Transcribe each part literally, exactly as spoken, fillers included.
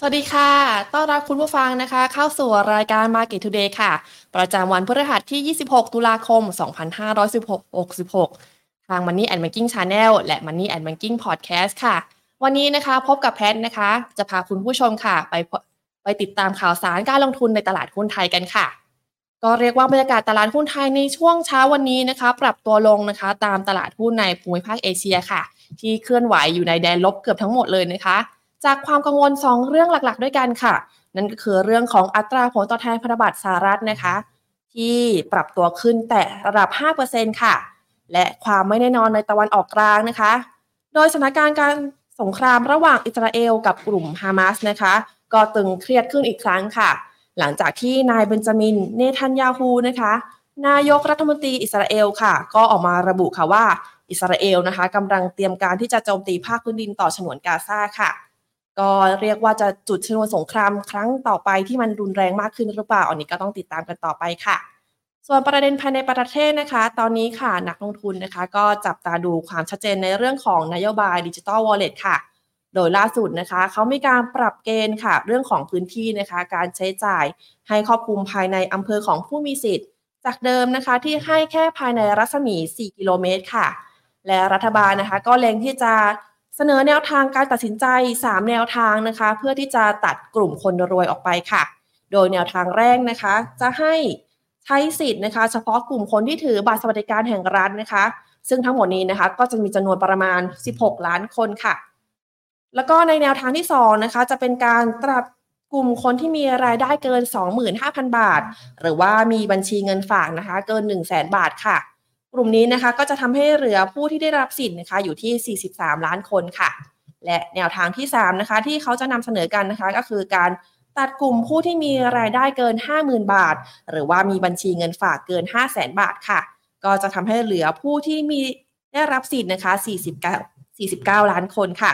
สวัสดีค่ะต้อนรับคุณผู้ฟังนะคะเข้าสู่รายการ Market Today ค่ะประจำวันพฤหัสที่ ยี่สิบหก ตุลาคม สองพันห้าร้อยหกสิบหกทาง Money and Banking Channel และ Money and Banking Podcast ค่ะวันนี้นะคะพบกับแพทนะคะจะพาคุณผู้ชมค่ะไปไปติดตามข่าวสารการลงทุนในตลาดหุ้นไทยกันค่ะก็เรียกว่าบรรยากาศตลาดหุ้นไทยในช่วงเช้าวันนี้นะคะปรับตัวลงนะคะตามตลาดหุ้นในภูมิภาคเอเชียค่ะที่เคลื่อนไหวอยู่ในแดนลบเกือบทั้งหมดเลยนะคะจากความกังวลสองเรื่องหลักๆด้วยกันค่ะนั่นก็คือเรื่องของอัตราผลตอบแทนพันธบัตรสหรัฐนะคะที่ปรับตัวขึ้นแต่ระดับ ห้าเปอร์เซ็นต์ ค่ะและความไม่แน่นอนในตะวันออกกลางนะคะโดยสถานการณ์การสงครามระหว่างอิสราเอลกับกลุ่มฮามาสนะคะก็ตึงเครียดขึ้นอีกครั้งค่ะหลังจากที่นายเบนจามินเนทันยาฮูนะคะนายกรัฐมนตรีอิสราเอลค่ะก็ออกมาระบุค่ะว่าอิสราเอลนะคะกำลังเตรียมการที่จะโจมตีภาคพื้นดินต่อฉนวนกาซาค่ะก็เรียกว่าจะจุดชนวนสงครามครั้งต่อไปที่มันรุนแรงมากขึ้นหรือเปล่าอันนี้ก็ต้องติดตามกันต่อไปค่ะส่วนประเด็นภายในประเทศนะคะตอนนี้ค่ะนักลงทุนนะคะก็จับตาดูความชัดเจนในเรื่องของนโยบาย Digital Wallet ค่ะโดยล่าสุดนะคะเขามีการปรับเกณฑ์ค่ะเรื่องของพื้นที่นะคะการใช้จ่ายให้ครอบคลุมภายในอำเภอของผู้มีสิทธิ์จากเดิมนะคะที่ให้แค่ภายในรัศมีสี่กิโลเมตรค่ะและรัฐบาลนะคะก็เล็งที่จะเสนอแนวทางการตัดสินใจสามแนวทางนะคะเพื่อที่จะตัดกลุ่มคนรวยออกไปค่ะโดยแนวทางแรกนะคะจะให้ใช้สิทธิ์นะคะเฉพาะกลุ่มคนที่ถือบัตรสวัสดิการแห่งรัฐนะคะซึ่งทั้งหมดนี้นะคะก็จะมีจำนวนประมาณสิบหกล้านคนค่ะแล้วก็ในแนวทางที่สองนะคะจะเป็นการตัดกลุ่มคนที่มีรายได้เกิน สองหมื่นห้าพันบาทหรือว่ามีบัญชีเงินฝากนะคะเกิน หนึ่งแสนบาทค่ะกลุ่มนี้นะคะก็จะทำให้เหลือผู้ที่ได้รับสิทธิ์นะคะอยู่ที่สี่สิบสามล้านคนค่ะและแนวทางที่สามนะคะที่เขาจะนำเสนอกันนะคะก็คือการตัดกลุ่มผู้ที่มีรายได้เกิน ห้าหมื่นบาทหรือว่ามีบัญชีเงินฝากเกิน ห้าแสนบาทค่ะก็จะทำให้เหลือผู้ที่มีได้รับสิทธิ์นะคะสี่สิบเก้าล้านคนค่ะ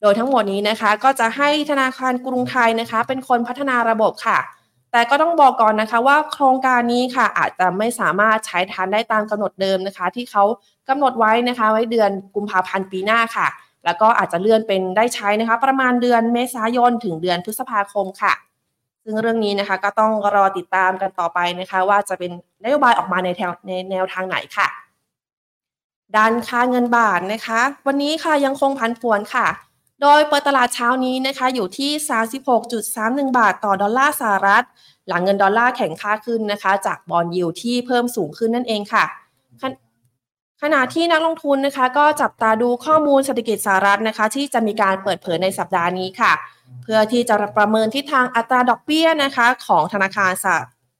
โดยทั้งหมดนี้นะคะก็จะให้ธนาคารกรุงไทยนะคะเป็นคนพัฒนาระบบค่ะแต่ก็ต้องบอกก่อนนะคะว่าโครงการนี้ค่ะอาจจะไม่สามารถใช้ทันได้ตามกำหนดเดิมนะคะที่เขากำหนดไว้นะคะไว้เดือนกุมภาพันธ์ปีหน้าค่ะแล้วก็อาจจะเลื่อนเป็นได้ใช้นะคะประมาณเดือนเมษายนถึงเดือนพฤษภาคมค่ะซึ่งเรื่องนี้นะคะก็ต้องรอติดตามกันต่อไปนะคะว่าจะเป็นนโยบายออกมาในแนวในแนวทางไหนค่ะด้านค่าเงินบาทนะคะวันนี้ค่ะยังคงผันผวนค่ะโดยเปิดตลาดเช้านี้นะคะอยู่ที่ สามสิบหกจุดสามหนึ่งบาทต่อดอลลาร์สหรัฐหลังเงินดอลลาร์แข็งค่าขึ้นนะคะจากบอนด์ยิลด์ที่เพิ่มสูงขึ้นนั่นเองค่ะขณะที่นักลงทุนนะคะก็จับตาดูข้อมูลเศรษฐกิจสหรัฐนะคะที่จะมีการเปิดเผยในสัปดาห์นี้ค่ะเพื่อที่จะประเมินทิศทางอัตราดอกเบี้ยนะคะของธนาคาร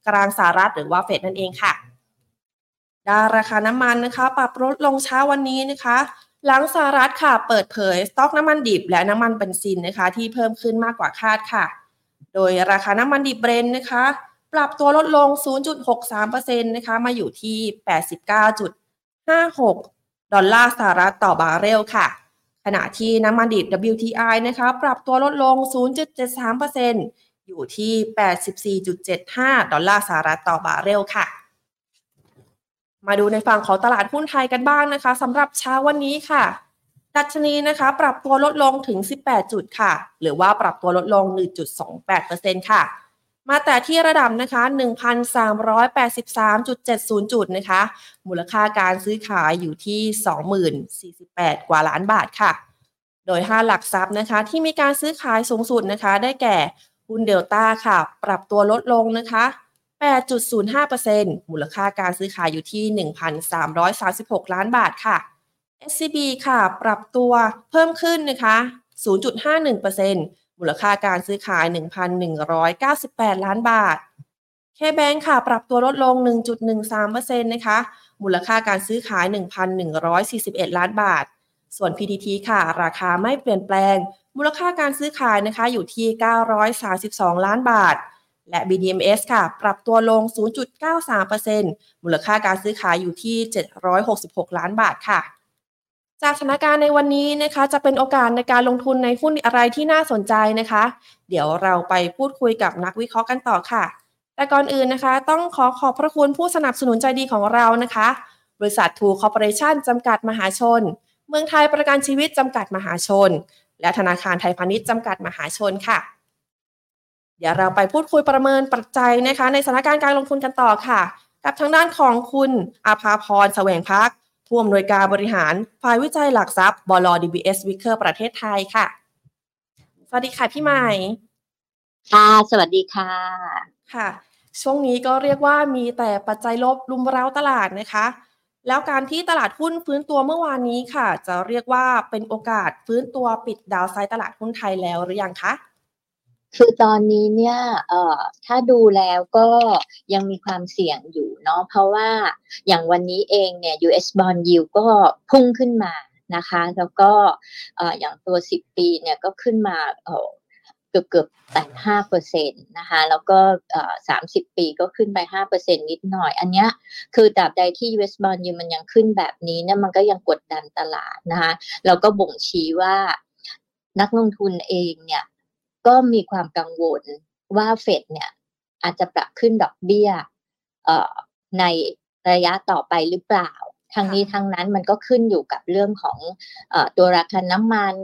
กลางสหรัฐหรือว่าเฟดนั่นเองค่ะราคาน้ำมันนะคะปรับลดลงเช้าวันนี้นะคะหลังสหรัฐค่ะเปิดเผยสต๊อกน้ำมันดิบและน้ำมันเบนซินนะคะที่เพิ่มขึ้นมากกว่าคาดค่ะโดยราคาน้ำมันดิบเบรนท์นะคะปรับตัวลดลง ศูนย์จุดหกสามเปอร์เซ็นต์ นะคะมาอยู่ที่ แปดสิบเก้าจุดห้าหกดอลลาร์สหรัฐต่อบาร์เรลค่ะขณะที่น้ำมันดิบ ดับเบิลยู ที ไอ นะคะปรับตัวลดลง ศูนย์จุดเจ็ดสามเปอร์เซ็นต์ อยู่ที่ แปดสิบสี่จุดเจ็ดห้าดอลลาร์สหรัฐต่อบาร์เรลค่ะมาดูในฝั่งของตลาดหุ้นไทยกันบ้างนะคะสำหรับเช้าวันนี้ค่ะดัชนีนะคะปรับตัวลดลงถึงสิบแปดจุดค่ะหรือว่าปรับตัวลดลง หนึ่งจุดสองแปดเปอร์เซ็นต์ ค่ะมาแต่ที่ระดับนะคะ หนึ่งพันสามร้อยแปดสิบสามจุดเจ็ดศูนย์จุดนะคะมูลค่าการซื้อขายอยู่ที่ สองหมื่นสี่สิบแปดกว่าล้านบาทค่ะโดยห้าหลักทรัพย์นะคะที่มีการซื้อขายสูงสุดนะคะได้แก่หุ้นเดลต้าค่ะปรับตัวลดลงนะคะแปดจุดศูนย์ห้าเปอร์เซ็นต์ มูลค่าการซื้อขายอยู่ที่ หนึ่งพันสามร้อยสามสิบหกล้านบาทค่ะ เอส ซี บี ค่ะปรับตัวเพิ่มขึ้นนะคะ ศูนย์จุดห้าหนึ่งเปอร์เซ็นต์ มูลค่าการซื้อขาย หนึ่งพันหนึ่งร้อยเก้าสิบแปดล้านบาท KBank ค่ะปรับตัวลดลง หนึ่งจุดหนึ่งสามเปอร์เซ็นต์ นะคะมูลค่าการซื้อขาย หนึ่งพันหนึ่งร้อยสี่สิบเอ็ดล้านบาทส่วน พี ที ที ค่ะราคาไม่เปลี่ยนแปลงมูลค่าการซื้อขายนะคะอยู่ที่เก้าร้อยสามสิบสองล้านบาทและ บี ดี เอ็ม เอส ค่ะปรับตัวลง ศูนย์จุดเก้าสามเปอร์เซ็นต์ มูลค่าการซื้อขายอยู่ที่เจ็ดร้อยหกสิบหกล้านบาทค่ะจากสถานการณ์ในวันนี้นะคะจะเป็นโอกาสในการลงทุนในหุ้นอะไรที่น่าสนใจนะคะเดี๋ยวเราไปพูดคุยกับนักวิเคราะห์กันต่อค่ะแต่ก่อนอื่นนะคะต้องขอขอบพระคุณผู้สนับสนุนใจดีของเรานะคะบริษัททูคอร์ปอเรชั่นจำกัดมหาชนเมืองไทยประกันชีวิตจำกัดมหาชน และธนาคารไทยพาณิชย์จำกัดมหาชนค่ะเดี๋ยวเราไปพูดคุยประเมินปัจจัยนะคะในสถานการณ์การลงทุนกันต่อค่ะกับทางด้านของคุณอาภาพรแสวงพักผู้อำนวยการบริหารฝ่ายวิจัยหลักทรัพย์บล ดี บี เอส Vicker ประเทศไทยค่ะสวัสดีค่ะพี่ใหม่ค่ะสวัสดีค่ะค่ะช่วงนี้ก็เรียกว่ามีแต่ปัจจัยลบรุมเร้าตลาดนะคะแล้วการที่ตลาดหุ้นฟื้นตัวเมื่อวานนี้ค่ะจะเรียกว่าเป็นโอกาสฟื้นตัวปิดดาวไซด์ตลาดหุ้นไทยแล้วหรือยังคะคือตอนนี้เนี่ยเอ่อถ้าดูแล้วก็ยังมีความเสี่ยงอยู่เนาะเพราะว่าอย่างวันนี้เองเนี่ย ยู เอส Bond Yield ก็พุ่งขึ้นมานะคะแล้วก็เอ่ออย่างตัวสิบปีเนี่ยก็ขึ้นมาเอ่อเกือบๆแต่ ห้าเปอร์เซ็นต์ นะคะแล้วก็เอ่อสามสิบปีก็ขึ้นไป ห้าเปอร์เซ็นต์ นิดหน่อยอันเนี้ยคือตราบใดที่ ยู เอส Bond Yield มันยังขึ้นแบบนี้เนี่ยมันก็ยังกดดันตลาดนะคะแล้วก็บ่งชี้ว่านักลงทุนเองเนี่ยก็มีความกังวลว่าเฟดเนี่ยอาจจะปรับขึ้นดอกเบี้ยในระยะต่อไปหรือเปล่าทั้งนี้ทั้งนั้นมันก็ขึ้นอยู่กับเรื่องของตัวราคาน้ำมัน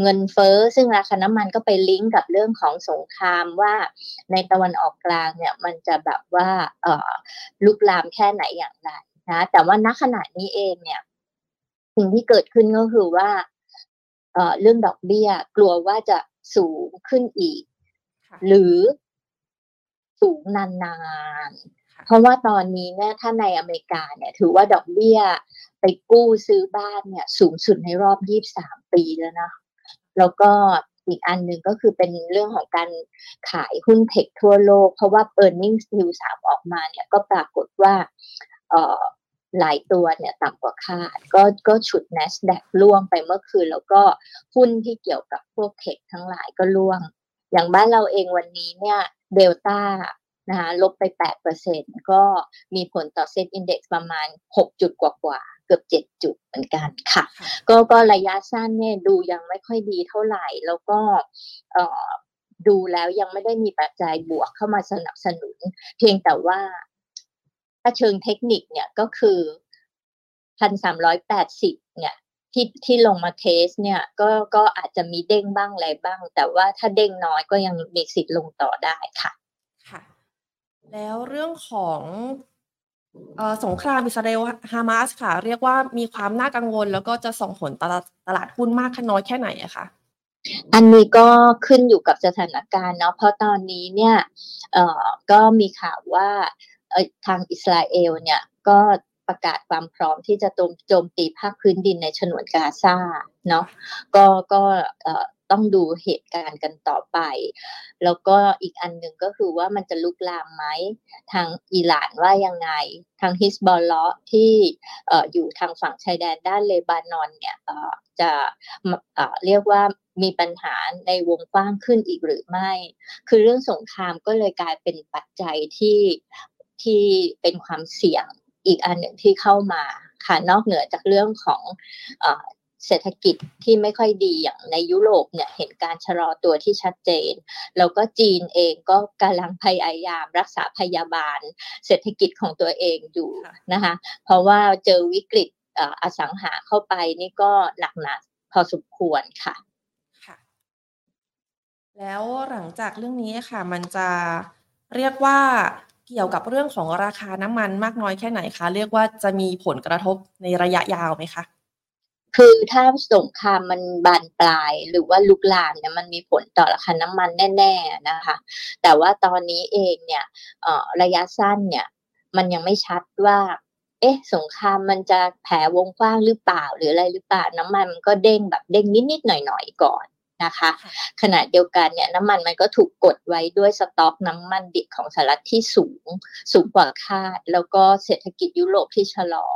เงินเฟ้อซึ่งราคาน้ำมันก็ไปลิงก์กับเรื่องของสงครามว่าในตะวันออกกลางเนี่ยมันจะแบบว่าลุกลามแค่ไหนอย่างไรนะแต่ว่าณขณะนี้เองเนี่ยสิ่งที่เกิดขึ้นก็คือว่าเรื่องดอกเบี้ยกลัวว่าจะสูงขึ้นอีกหรือสูงนานๆเพราะว่าตอนนี้เนี่ยถ้าในอเมริกาเนี่ยถือว่าดอกเบี้ยไปกู้ซื้อบ้านเนี่ยสูงสุดในรอบยี่สิบสามปีแล้วนะแล้วก็อีกอันหนึ่งก็คือเป็นเรื่องของการขายหุ้นเทคทั่วโลกเพราะว่า earnings Q สามออกมาเนี่ยก็ปรากฏว่าเอ่อหลายตัวเนี่ยต่ำกว่าคาดก็ก็ฉุด NASDAQ ล่วงไปเมื่อคืนแล้วก็หุ้นที่เกี่ยวกับพวกเทคทั้งหลายก็ล่วงอย่างบ้านเราเองวันนี้เนี่ยเดลต้านะคะลบไป แปดเปอร์เซ็นต์ ก็มีผลต่อเซ็ตอินเด็กซ์ประมาณหกจุดกว่าๆเกือบเจ็ดจุดเหมือนกันค่ะก็ก็ระยะสั้นเนี่ยดูยังไม่ค่อยดีเท่าไหร่แล้วก็เอ่อดูแล้วยังไม่ได้มีปัจจัยบวกเข้ามาสนับสนุนเพียงแต่ว่าถ้าเชิงเทคนิคเนี่ยก็คือ หนึ่งพันสามร้อยแปดสิบ เนี่ยที่ที่ลงมาเทสเนี่ยก็ก็อาจจะมีเด้งบ้างอะไรบ้างแต่ว่าถ้าเด้งน้อยก็ยังมีสิทธิ์ลงต่อได้ค่ะค่ะแล้วเรื่องของเอ่อสงครามอิสราเอลฮามาสค่ะเรียกว่ามีความน่ากังวลแล้วก็จะส่งผลต่อตลาดหุ้นมากน้อยแค่ไหนอะคะอันนี้ก็ขึ้นอยู่กับสถานการณ์เนาะเพราะตอนนี้เนี่ยเอ่อก็มีข่าวว่าทางอิสราเอลเนี่ยก็ประกาศความพร้อมที่จะโจมตีภาคพื้นดินในฉนวนกาซาเนาะก็ก็ต้องดูเหตุการณ์กันต่อไปแล้วก็อีกอันหนึ่งก็คือว่ามันจะลุกลามไหมทางอิหร่านว่ายังไงทางฮิซบอลเลาะห์ที่อยู่ทางฝั่งชายแดนด้านเลบานอนเนี่ยจะเรียกว่ามีปัญหาในวงกว้างขึ้นอีกหรือไม่คือเรื่องสงครามก็เลยกลายเป็นปัจจัยที่ที่เป็นความเสี่ยงอีกอันหนึ่งที่เข้ามาค่ะนอกเหนือจากเรื่องของเอ่อเศรษฐกิจที่ไม่ค่อยดีอย่างในยุโรปเนี่ยเห็นการชะลอตัวที่ชัดเจนแล้วก็จีนเองก็กำลังพยายามรักษาพยาบาลเศรษฐกิจของตัวเองอยู่นะคะเพราะว่าเจอวิกฤตเอ่ออสังหาเข้าไปนี่ก็หนักหนาพอสมควรค่ะค่ะแล้วหลังจากเรื่องนี้ค่ะมันจะเรียกว่าเกี่ยวกับเรื่องของราคาน้ำมันมากน้อยแค่ไหนคะเรียกว่าจะมีผลกระทบในระยะยาวไหมคะคือถ้าสงครามมันบานปลายหรือว่าลุกลามเนี่ยมันมีผลต่อราคาน้ำมันแน่ๆนะคะแต่ว่าตอนนี้เองเนี่ยเอ่อระยะสั้นเนี่ยมันยังไม่ชัดว่าเอ๊ะสงครามมันจะแผ่วงกว้างหรือเปล่าหรืออะไรหรือเปล่าน้ำมันมันก็เด้งแบบเด้งนิดๆหน่อยๆก่อนนะคะขณะเดียวกันเนี่ยน้ำมันมันก็ถูกกดไว้ด้วยสต็อกน้ำมันดิบของสหรัฐที่สูงสูงกว่าคาดแล้วก็เศรษฐกิจยุโรปที่ชะลอ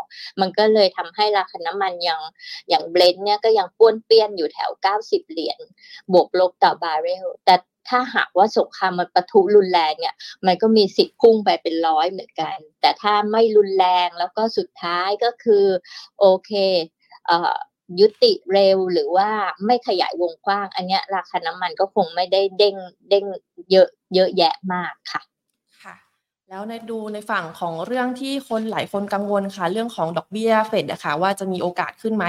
มันก็เลยทำให้ราคาน้ำมันยังอย่างเบรนท์เนี่ยก็ยังป้วนเปี้ยนอยู่แถวเก้าสิบเหรียญบวกลบต่อบาร์เรลแต่ถ้าหากว่าสงครามมันปะทุรุนแรงเนี่ยมันก็มีสิทธิ์พุ่งไปเป็นร้อยเหมือนกันแต่ถ้าไม่รุนแรงแล้วก็สุดท้ายก็คือโอเคเอ่อยุติเร็วหรือว่าไม่ขยายวงกว้างอันเนี้ยราคาน้ำมันก็คงไม่ได้เด้งเด้งเยอะเยอะแยะมากค่ะค่ะแล้วในดูในฝั่งของเรื่องที่คนหลายคนกังวลค่ะเรื่องของดอกเบี้ยเฟดนะคะว่าจะมีโอกาสขึ้นไหม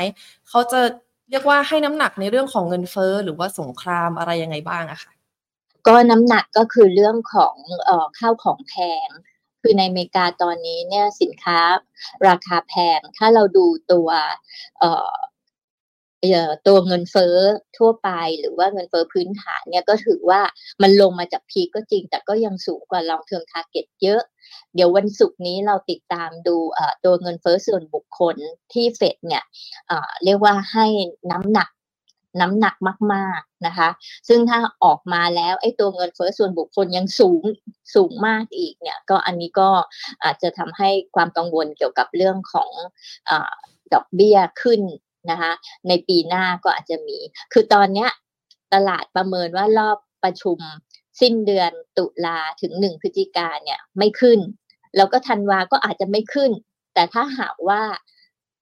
เขาจะ เรียกว่าให้น้ำหนักในเรื่องของเงินเฟ้อหรือว่าสงครามอะไรยังไงบ้างอะค่ะก็น้ำหนักก็คือเรื่องของเอ่อข้าวของแพงคือในอเมริกาตอนนี้เนี่ยสินค้าราคาแพงถ้าเราดูตัวเอ่อตัวเงินเฟ้อทั่วไปหรือว่าเงินเฟ้อพื้นฐานเนี่ยก็ถือว่ามันลงมาจากพีคก็จริงแต่ก็ยังสูงกว่า long term target เยอะเดี๋ยววันศุกร์นี้เราติดตามดูตัวเงินเฟ้อส่วนบุคคลที่เฟดเนี่ยเรียกว่าให้น้ำหนักน้ำหนักมากๆนะคะซึ่งถ้าออกมาแล้วไอ้ตัวเงินเฟ้อส่วนบุคคลยังสูงสูงมากอีกเนี่ยก็อันนี้ก็อาจจะทำให้ความกังวลเกี่ยวกับเรื่องของดอกเบี้ยขึ้นนะคะในปีหน้าก็อาจจะมีคือตอนเนี้ยตลาดประเมินว่ารอบประชุมสิ้นเดือนตุลาถึงหนึ่งพฤศจิกาเนี่ยไม่ขึ้นแล้วก็ธันวาก็อาจจะไม่ขึ้นแต่ถ้าหากว่า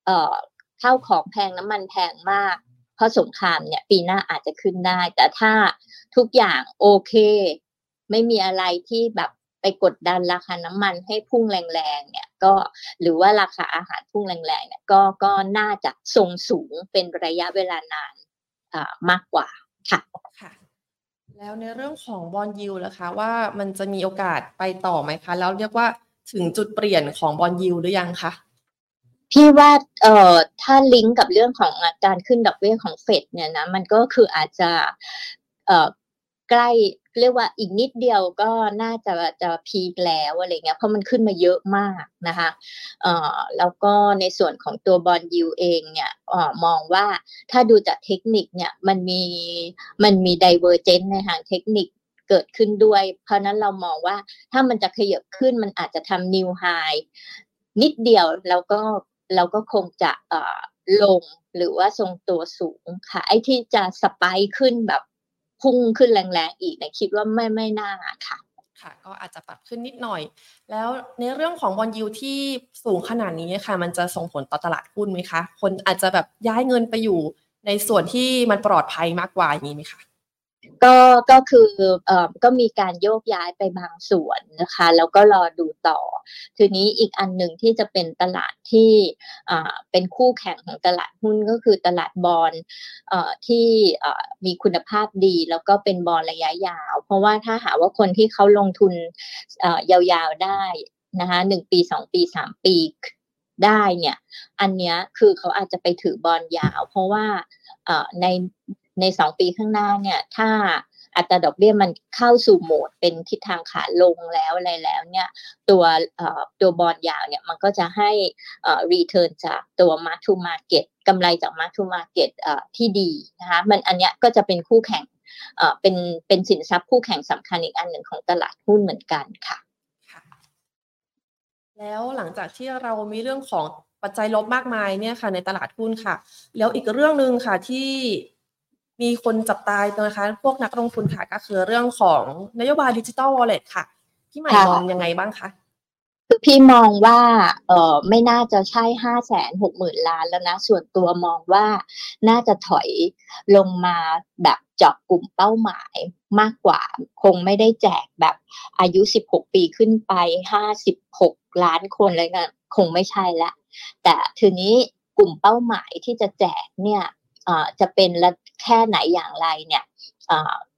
เอ่อข้าวของแพงน้ำมันแพงมากเพราะสงครามเนี่ยปีหน้าอาจจะขึ้นได้แต่ถ้าทุกอย่างโอเคไม่มีอะไรที่แบบไปกดดันราคาน้ำมันให้พุ่งแรงๆเนี่ยก็หรือว่าราคาอาหารพุ่งแรงๆเนี่ยก็ก็น่าจะทรงสูงเป็นระยะเวลานานอ่ามากกว่าค่ะค่ะแล้วในเรื่องของ Bond Yield นะคะว่ามันจะมีโอกาสไปต่อไหมคะแล้วเรียกว่าถึงจุดเปลี่ยนของ Bond Yield หรือยังคะพี่ว่าเอ่อถ้าลิงก์กับเรื่องของการขึ้นดอกเบี้ยของเฟดเนี่ยนะมันก็คืออาจจะเอ่อใกล้เรียกว่าอีกนิดเดียวก็น่าจะจะพีคแล้วอะไรเงี้ยเพราะมันขึ้นมาเยอะมากนะคะเอ่อแล้วก็ในส่วนของตัวบอนด์ยิลด์เองเนี่ยเอ่อมองว่าถ้าดูจากเทคนิคเนี่ยมันมีมันมีไดเวอร์เจนซ์ในทางเทคนิคเกิดขึ้นด้วยเพราะนั้นเรามองว่าถ้ามันจะขยับขึ้นมันอาจจะทำนิวไฮนิดเดียวแล้วก็เราก็คงจะเอ่อลงหรือว่าทรงตัวสูงค่ะไอ้ที่จะสไปค์ขึ้นแบบพุ่งขึ้นแรงๆอีกนะคิดว่าไม่ไม่น่าค่ะค่ะก็อาจจะปรับขึ้นนิดหน่อยแล้วในเรื่องของบอนด์ยิลด์ที่สูงขนาดนี้ค่ะมันจะส่งผลต่อตลาดหุ้นไหมคะคนอาจจะแบบย้ายเงินไปอยู่ในส่วนที่มันปลอดภัยมากกว่าอย่างนี้ไหมคะก็ก็คือเอ่อก็มีการโยกย้ายไปบางส่วนนะคะแล้วก็รอดูต่อทีนี้อีกอันหนึ่งที่จะเป็นตลาดที่อ่าเป็นคู่แข่งของตลาดหุ้นก็คือตลาดบอนด์เอ่อที่เอ่อมีคุณภาพดีแล้วก็เป็นบอนด์ระยะยาวเพราะว่าถ้าหาว่าคนที่เขาลงทุนเอ่อยาวๆได้นะคะหนึ่งปีสองปีสามปีได้เนี่ยอันเนี้ยคือเขาอาจจะไปถือบอนด์ยาวเพราะว่าเอ่อในในสองปีข้างหน้าเนี่ยถ้าอัตราดอกเบี้ยมันเข้าสู่โหมดเป็นทิศทางขาลงแล้วอะไรแล้วเนี่ยตัวเอ่อตัวบอนด์ยาวเนี่ยมันก็จะให้เอ่อ return จากตัว mark to market กำไรจาก mark to market เอ่อที่ดีนะคะมันอันเนี้ยก็จะเป็นคู่แข่งเอ่อเป็นเป็นสินทรัพย์คู่แข่งสำคัญอีกอันหนึ่งของตลาดหุ้นเหมือนกันค่ะค่ะแล้วหลังจากที่เรามีเรื่องของปัจจัยลบมากมายเนี่ยค่ะในตลาดหุ้นค่ะแล้วอีกเรื่องนึงค่ะที่มีคนจับตายนะคะพวกนักลงทุนค่ะก็คือเรื่องของนโยบาย Digital Wallet ค่ะพี่หมายมองยังไงบ้างคะคือพี่มองว่าเอ่อไม่น่าจะใช่ ห้าแสนหกหมื่น ล้านแล้วนะส่วนตัวมองว่าน่าจะถอยลงมาแบบเจาะกลุ่มเป้าหมายมากกว่าคงไม่ได้แจกแบบอายุสิบหกปีขึ้นไปห้าสิบหกล้านคนเลยนะคงไม่ใช่ละแต่ทีนี้กลุ่มเป้าหมายที่จะแจกเนี่ยเอ่อจะเป็นระแค่ไหนอย่างไรเนี่ย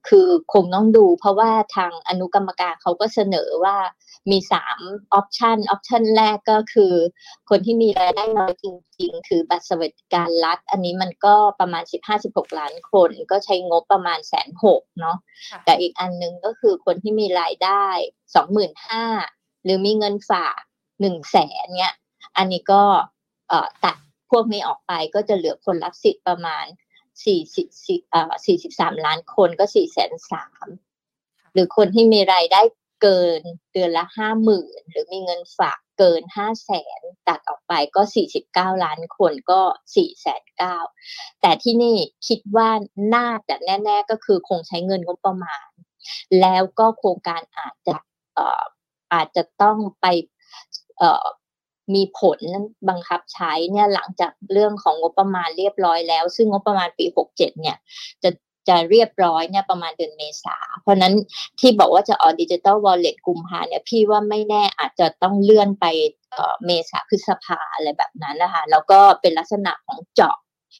คือคงต้องดูเพราะว่าทางอนุกรรมการเขาก็เสนอว่ามีสาม option option แรกก็คือคนที่มีรายได้น้อยจริงๆคือบัตรสวัสดิการรัฐอันนี้มันก็ประมาณ สิบห้าถึงสิบหก ล้านคนก็ใช้งบประมาณ หนึ่งแสนหกพัน เนาะแต่อีกอันนึงก็คือคนที่มีรายได้ สองหมื่นห้าพัน หรือมีเงินฝาก หนึ่งแสน เนี่ยอันนี้ก็ตัดพวกนี้ออกไปก็จะเหลือคนรับสิทธิ์ประมาณสี่สิบ เอ่อ สี่สิบสาม ล้านคนก็ สี่แสนสามหมื่น หรือคนที่มีรายได้เกินเดือนละ ห้าหมื่น หรือมีเงินฝากเกิน ห้าแสน ตัดออกไปก็สี่สิบเก้าล้านคนก็ สี่แสนเก้าหมื่น แต่ที่นี่คิดว่าน่าจะแน่ๆก็คือคงใช้เงินงบประมาณแล้วก็โครงการอาจจะเอ่ออาจจะต้องไปเอ่อมีผลบังคับใช้เนี่ยหลังจากเรื่องของงบประมาณเรียบร้อยแล้วซึ่งงบประมาณปีหกสิบเจ็ดเนี่ยจะจะเรียบร้อยเนี่ยประมาณเดือนเมษาเพราะนั้นที่บอกว่าจะออก Digital Wallet กุมภาเนี่ยพี่ว่าไม่แน่อาจจะต้องเลื่อนไปเอ่อเมษาพฤษภาอะไรแบบนั้นนะคะแล้วก็เป็นลักษณะของเจาะ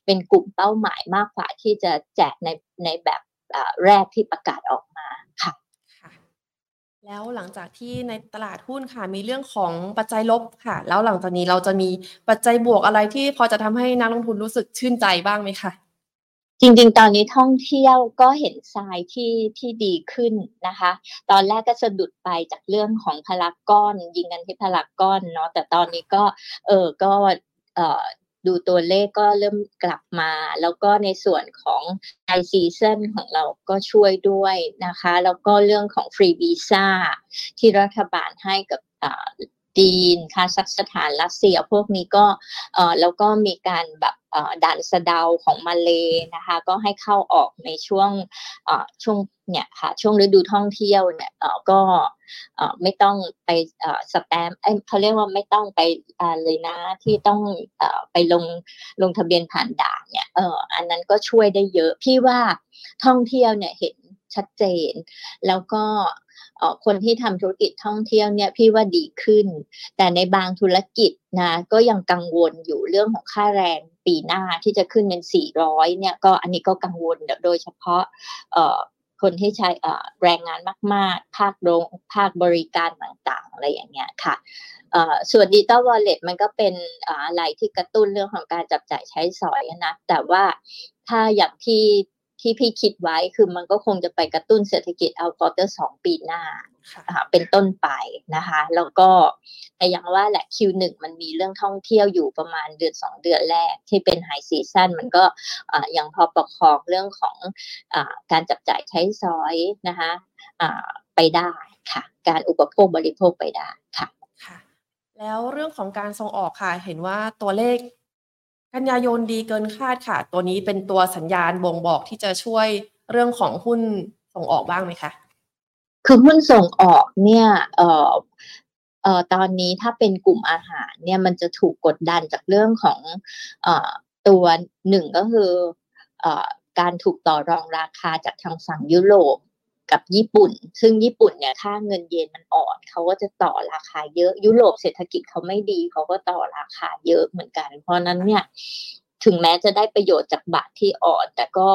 เป็นกลุ่มเป้าหมายมากกว่าที่จะแจกในในแบบแรกที่ประกาศออกมาค่ะแล้วหลังจากที่ในตลาดหุ้นค่ะมีเรื่องของปัจจัยลบค่ะแล้วหลังจากนี้เราจะมีปัจจัยบวกอะไรที่พอจะทำให้นักลงทุนรู้สึกชื่นใจบ้างไหมคะจริงๆตอนนี้ท่องเที่ยวก็เห็นทรายที่ที่ดีขึ้นนะคะตอนแรกก็สะดุดไปจากเรื่องของพารากอนยิงกันที่พารากอนเนาะแต่ตอนนี้ก็เออก็เออดูตัวเลขก็เริ่มกลับมาแล้วก็ในส่วนของไฮซีซั่นของเราก็ช่วยด้วยนะคะแล้วก็เรื่องของฟรีวีซ่าที่รัฐบาลให้กับจีนคาซัคสถานรัสเซียพวกนี้ก็เอ่อแล้วก็มีการแบบเอ่อด่านสะเดาของมาเลนะคะก็ให้เข้าออกในช่วงเอ่อช่วงเนี่ยค่ะช่วงฤดูท่องเที่ยวเนี่ยเอ่อก็เอ่อไม่ต้องไปเอ่อสแตมป์เอ้ยเค้าเรียกว่าไม่ต้องไปอ่าเลยนะที่ต้องเอ่อไปลงลงทะเบียนผ่านด่านเนี่ยเอ่ออันนั้นก็ช่วยได้เยอะพี่ว่าท่องเที่ยวเนี่ยเห็นชัดเจนแล้วก็เอ่อคนที่ทำธุรกิจท่องเที่ยวเนี่ยพี่ว่าดีขึ้นแต่ในบางธุรกิจนะก็ยังกังวลอยู่เรื่องของค่าแรงปีหน้าที่จะขึ้นเป็นสี่ร้อยเนี่ยก็อันนี้ก็กังวลโดยเฉพาะเอ่อคนที่ใช้เอ่อแรงงานมากๆภาคโรงภาคบริการต่างๆอะไรอย่างเงี้ยค่ะเอ่อส่วน Digital Wallet มันก็เป็นอะไรที่กระตุ้นเรื่องของการจับจ่ายใช้สอยนะแต่ว่าถ้าอย่างที่ที่พี่คิดไว้คือมันก็คงจะไปกระตุ้นเศรษฐกิจเอาควอเตอร์สองปีหน้าเป็นต้นไปนะคะแล้วก็แต่อย่างว่าแหละ คิว หนึ่ง มันมีเรื่องท่องเที่ยวอยู่ประมาณเดือนสองเดือนแรกที่เป็นไฮซีซั่นมันก็ยังพอประคองเรื่องของการจับจ่ายใช้สอยนะคะไปได้ค่ะการอุปโภคบริโภคไปได้ค่ะแล้วเรื่องของการส่งออกค่ะเห็นว่าตัวเลขกันยายนดีเกินคาดค่ะตัวนี้เป็นตัวสัญญาณบ่งบอกที่จะช่วยเรื่องของหุ้นส่งออกบ้างไหมคะคือหุ้นส่งออกเนี่ยเอ่อเอ่อตอนนี้ถ้าเป็นกลุ่มอาหารเนี่ยมันจะถูกกดดันจากเรื่องของเอ่อตัวหนึ่งก็คือเอ่อการถูกต่อรองราคาจากทางฝั่งยุโรปกับญี่ปุ่นซึ่งญี่ปุ่นเนี่ยค่าเงินเยนมันอ่อนเขาก็จะต่อราคาเยอะยุโรปเศรษฐกิจเขาไม่ดีเขาก็ต่อราคาเยอะเหมือนกันเพราะนั้นเนี่ยถึงแม้จะได้ประโยชน์จากบาทที่อ่อนแต่ก็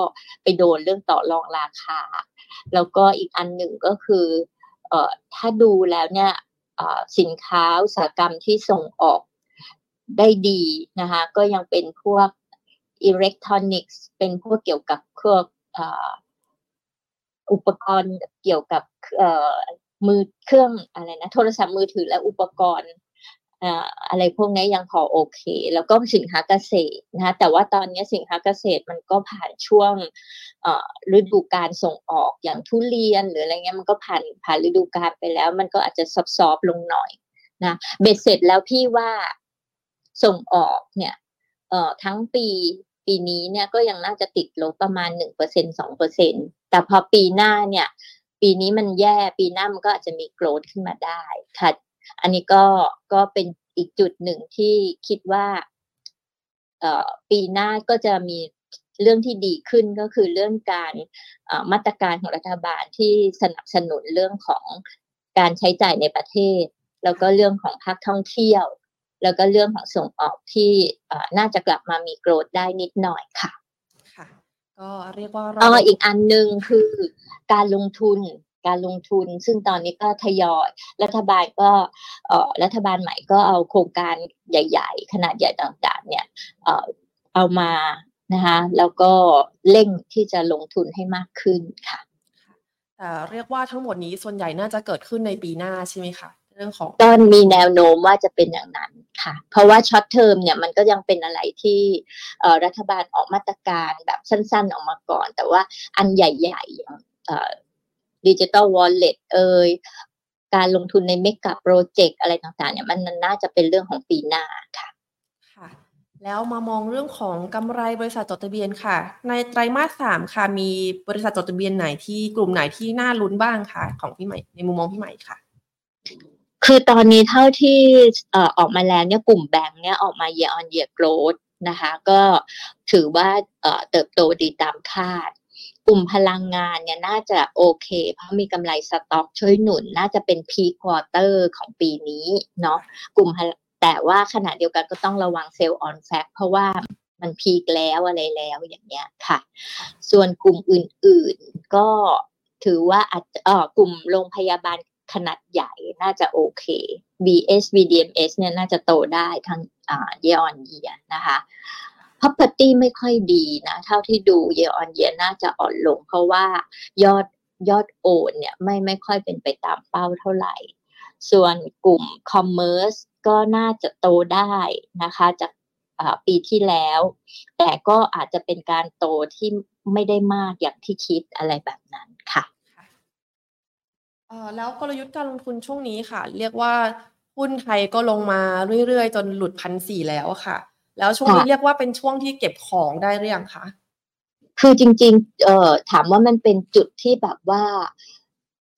ไปโดนเรื่องต่อรองราคาแล้วก็อีกอันหนึ่งก็คือเอ่อถ้าดูแล้วเนี่ยเอ่อสินค้าอุตสาหกรรมที่ส่งออกได้ดีนะคะก็ยังเป็นพวกอิเล็กทรอนิกส์เป็นพวกเกี่ยวกับพวกเอ่ออุปกรณ์เกี่ยวกับเอ่อมือเครื่องอะไรนะโทรศัพท์มือถือและอุปกรณ์เอ่ออะไรพวกนี้ยังพอโอเคแล้วก็สินค้าเกษตรนะคะแต่ว่าตอนนี้สินค้าเกษตรมันก็ผ่านช่วงเอ่อฤดูกาลส่งออกอย่างทุเรียนหรืออะไรเงี้ยมันก็ผ่านผ่านฤดูกาลไปแล้วมันก็อาจจะซบๆลงหน่อยนะเบ็ดเสร็จแล้วพี่ว่าส่งออกเนี่ยเอ่อทั้งปีปีนี้เนี่ยก็ยังน่าจะติดลบประมาณ หนึ่งเปอร์เซ็นต์ สองเปอร์เซ็นต์แต่พอปีหน้าเนี่ยปีนี้มันแย่ปีหน้ามันก็อาจจะมีโกรธขึ้นมาได้ค่ะอันนี้ก็ก็เป็นอีกจุดหนึ่งที่คิดว่าเอ่อปีหน้าก็จะมีเรื่องที่ดีขึ้นก็คือเรื่องการเอ่อมาตรการของรัฐบาลที่สนับสนุนเรื่องของการใช้จ่ายในประเทศแล้วก็เรื่องของภาคท่องเที่ยวแล้วก็เรื่องของส่งออกที่เอ่อน่าจะกลับมามีโกรธได้นิดหน่อยค่ะก็เรียกว่าอ๋ออีกอันนึงคือการลงทุนการลงทุนซึ่งตอนนี้ก็ทยอยรัฐบาลก็เอ่อรัฐบาลใหม่ก็เอาโครงการใหญ่ๆขนาดใหญ่ต่างๆเนี่ยเอ่อเอามานะคะแล้วก็เร่งที่จะลงทุนให้มากขึ้นค่ะแต่เรียกว่าทั้งหมดนี้ส่วนใหญ่น่าจะเกิดขึ้นในปีหน้าใช่มั้ยคะเรื่องของก็มีแนวโน้มว่าจะเป็นอย่างนั้นค่ะเพราะว่าช็อตเทอมเนี่ยมันก็ยังเป็นอะไรที่เอ่อรัฐบาลออกมาตรการแบบสั้นๆออกมาก่อนแต่ว่าอันใหญ่ๆเอ่อ Digital Wallet เอ่ยการลงทุนในเมกะโปรเจกต์อะไรต่างๆเนี่ยมันน่าจะเป็นเรื่องของปีหน้าค่ะค่ะแล้วมามองเรื่องของกำไรบริษัทจดทะเบียนค่ะในไตรมาสสามค่ะมีบริษัทจดทะเบียนไหนที่กลุ่มไหนที่น่าลุ้นบ้างค่ะของพี่ใหม่ในมุมมองพี่ใหม่ค่ะคือตอนนี้เท่าที่เอ่อออกมาแล้วเนี่ยกลุ่มแบงค์เนี่ยออกมา year on year growth นะคะก็ถือว่าเอ่อเติบโตดีตามคาดกลุ่มพลังงานเนี่ยน่าจะโอเคเพราะมีกำไรสต็อกช่วยหนุนน่าจะเป็น peak quarter ของปีนี้เนาะกลุ่มแต่ว่าขณะเดียวกันก็ต้องระวัง sell on fact เพราะว่า มันพีคแล้วอะไรแล้วอย่างเงี้ยค่ะส่วนกลุ่มอื่นๆก็ถือว่าอาจจะกลุ่มโรงพยาบาลขนาดใหญ่น่าจะโอเค บี เอส บี ดี เอ็ม เอส เนี่ยน่าจะโตได้ทั้งอ่า year on year นะคะ property ไม่ค่อยดีนะเท่าที่ดู year on year น่าจะอ่อนลงเพราะว่ายอดยอดโอนเนี่ยไม่ไม่ค่อยเป็นไปตามเป้าเท่าไหร่ส่วนกลุ่ม commerce ก็น่าจะโตได้นะคะจากปีที่แล้วแต่ก็อาจจะเป็นการโตที่ไม่ได้มากอย่างที่คิดอะไรแบบนั้นค่ะแล้วกลยุทธ์การลงทุนช่วงนี้ค่ะเรียกว่าหุ้นไทยก็ลงมาเรื่อยๆจนหลุด หนึ่งพันสี่ร้อย แล้วค่ะแล้วช่วงนี้เรียกว่าเป็นช่วงที่เก็บของได้หรือยังคะคือจริงๆเอ่อถามว่ามันเป็นจุดที่แบบว่า